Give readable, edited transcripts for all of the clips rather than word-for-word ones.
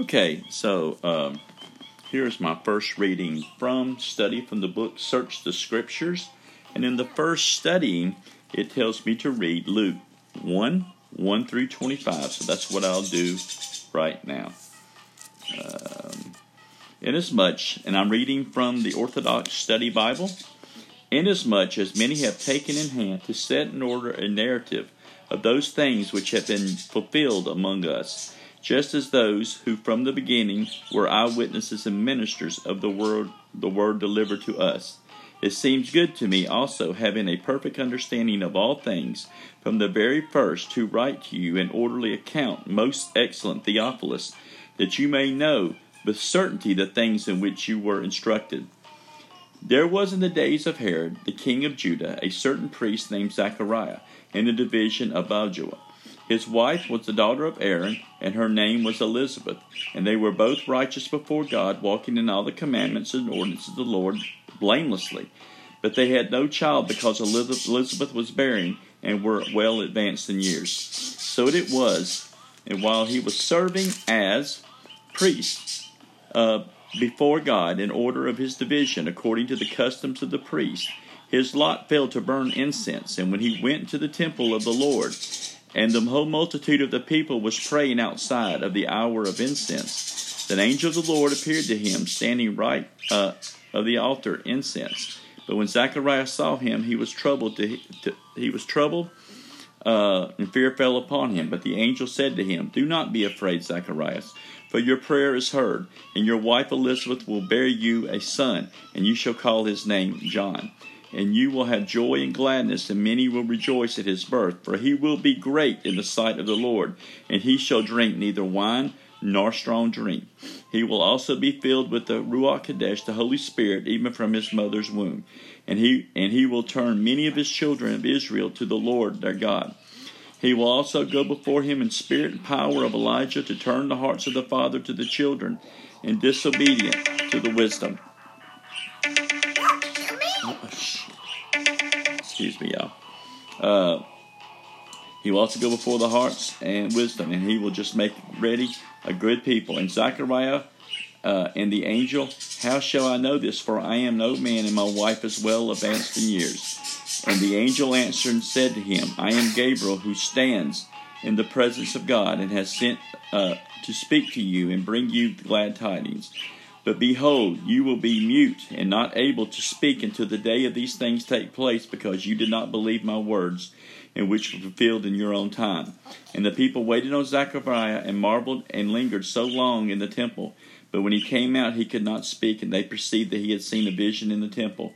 Okay, so here's my first reading from the book Search the Scriptures. And in the first studying, it tells me to read Luke 1:1 through 25. So that's what I'll do right now. And I'm reading from the Orthodox Study Bible. Inasmuch as many have taken in hand to set in order a narrative of those things which have been fulfilled among us, just as those who from the beginning were eyewitnesses and ministers of the word delivered to us. It seems good to me also, having a perfect understanding of all things, from the very first to write to you an orderly account, most excellent Theophilus, that you may know with certainty the things in which you were instructed. There was in the days of Herod, the king of Judah, a certain priest named Zachariah, in the division of Abijah. His wife was the daughter of Aaron, and her name was Elizabeth. And they were both righteous before God, walking in all the commandments and ordinances of the Lord blamelessly. But they had no child, because Elizabeth was barren, and were well advanced in years. So it was, and while he was serving as priest before God in order of his division, according to the customs of the priests, his lot fell to burn incense. And when he went to the temple of the Lord, and the whole multitude of the people was praying outside of the hour of incense, the angel of the Lord appeared to him, standing right of the altar incense. But when Zacharias saw him, he was troubled. And fear fell upon him. But the angel said to him, "Do not be afraid, Zacharias, for your prayer is heard, and your wife Elizabeth will bear you a son, and you shall call his name John. And you will have joy and gladness, and many will rejoice at his birth. For he will be great in the sight of the Lord, and he shall drink neither wine nor strong drink. He will also be filled with the Ruach Kodesh, the Holy Spirit, even from his mother's womb. And he will turn many of his children of Israel to the Lord their God. He will also go before him in spirit and power of Elijah, to turn the hearts of the father to the children, and disobedient to the wisdom." Excuse me, y'all. He will also go before the hearts and wisdom, and he will just make ready a good people. And Zechariah and the angel, "How shall I know this? For I am an old man, and my wife is well advanced in years." And the angel answered and said to him, "I am Gabriel, who stands in the presence of God, and has sent to speak to you and bring you glad tidings. But behold, you will be mute and not able to speak until the day of these things take place, because you did not believe my words, and which were fulfilled in your own time." And the people waited on Zechariah, and marveled and lingered so long in the temple. But when he came out, he could not speak, and they perceived that he had seen a vision in the temple.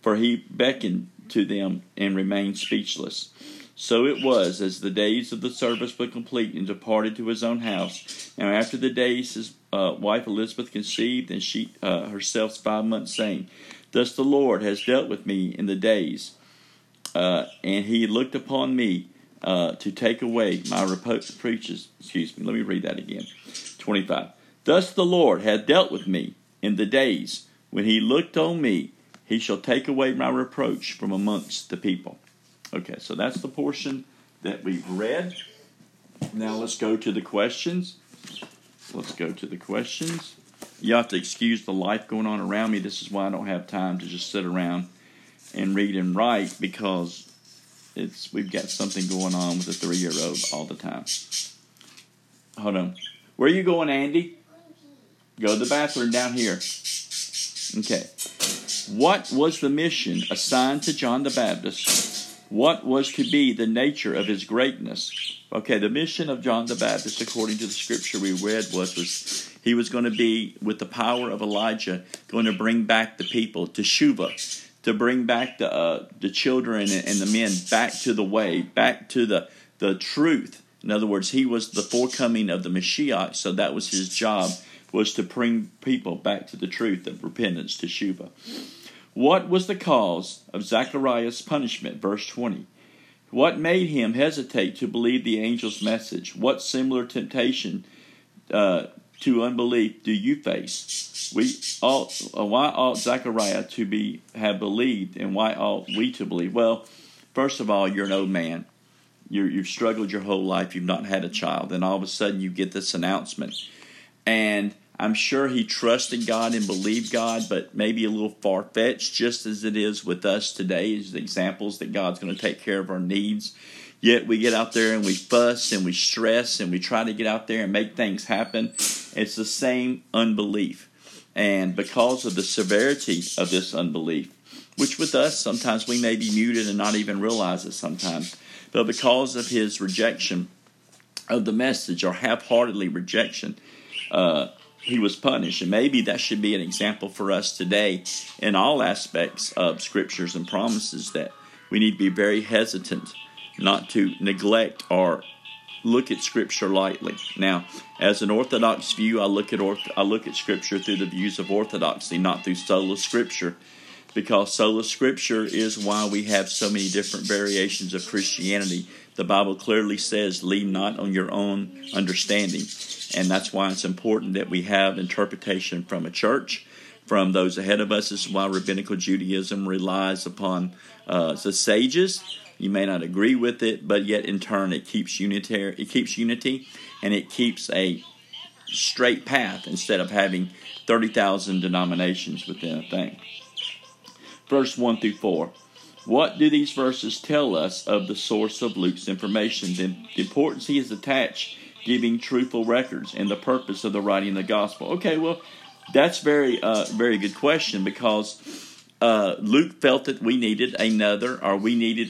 For he beckoned to them and remained speechless. So it was, as the days of the service were complete, and departed to his own house. Now after the days, his wife Elizabeth conceived, and she herself 5 months, saying, "Thus the Lord has dealt with me in the days, and he looked upon me to take away my reproaches." Excuse me, let me read that again. 25. "Thus the Lord hath dealt with me in the days when he looked on me. He shall take away my reproach from amongst the people." Okay, so that's the portion that we've read. Now let's go to the questions. You have to excuse the life going on around me. This is why I don't have time to just sit around and read and write, because we've got something going on with a 3-year-old all the time. Hold on. Where are you going, Andy? Go to the bathroom down here. Okay. What was the mission assigned to John the Baptist? What was to be the nature of his greatness? Okay, the mission of John the Baptist, according to the scripture we read, was he was going to be, with the power of Elijah, going to bring back the people to shuvah, to bring back the children and the men back to the way, back to the truth. In other words, he was the forecoming of the Mashiach, so that was his job, was to bring people back to the truth of repentance, to shuvah. What was the cause of Zechariah's punishment? Verse 20. What made him hesitate to believe the angel's message? What similar temptation to unbelief do you face? Why ought Zechariah to have believed, and why ought we to believe? Well, first of all, you're an old man. You've struggled your whole life. You've not had a child. And all of a sudden you get this announcement. And I'm sure he trusted God and believed God, but maybe a little far-fetched, just as it is with us today, is the examples that God's going to take care of our needs. Yet we get out there and we fuss and we stress and we try to get out there and make things happen. It's the same unbelief. And because of the severity of this unbelief, which with us sometimes we may be muted and not even realize it sometimes, but because of his rejection of the message, or half-heartedly rejection, he was punished. And maybe that should be an example for us today in all aspects of scriptures and promises, that we need to be very hesitant not to neglect or look at Scripture lightly. Now, as an Orthodox view, I look at Scripture through the views of orthodoxy, not through sola scriptura, because sola scriptura is why we have so many different variations of Christianity. The Bible clearly says, lean not on your own understanding, and that's why it's important that we have interpretation from a church, from those ahead of us. This is why Rabbinical Judaism relies upon the sages. You may not agree with it, but yet in turn it keeps unitary. It keeps unity, and it keeps a straight path instead of having 30,000 denominations within a thing. Verse 1 through 4. What do these verses tell us of the source of Luke's information? The importance he has attached giving truthful records and the purpose of the writing of the gospel. Okay, well, that's very good question, because Luke felt that we needed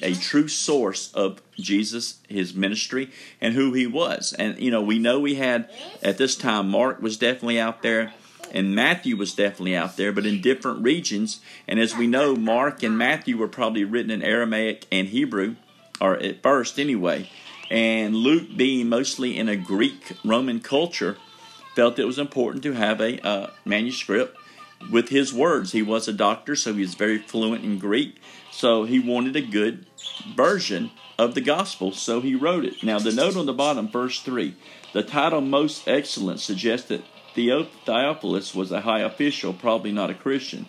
a true source of Jesus, his ministry, and who he was. And, we know we had, at this time, Mark was definitely out there, and Matthew was definitely out there, but in different regions. And as we know, Mark and Matthew were probably written in Aramaic and Hebrew, or at first anyway. And Luke, being mostly in a Greek-Roman culture, felt it was important to have a manuscript with his words. He was a doctor, so he was very fluent in Greek. So he wanted a good version of the gospel, so he wrote it. Now, the note on the bottom, verse 3, the title Most Excellent suggests that Theophilus was a high official, probably not a Christian,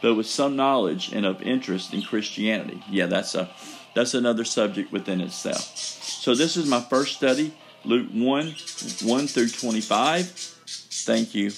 but with some knowledge and of interest in Christianity. Yeah, that's another subject within itself. So this is my first study, Luke 1, 1 through 25. Thank you.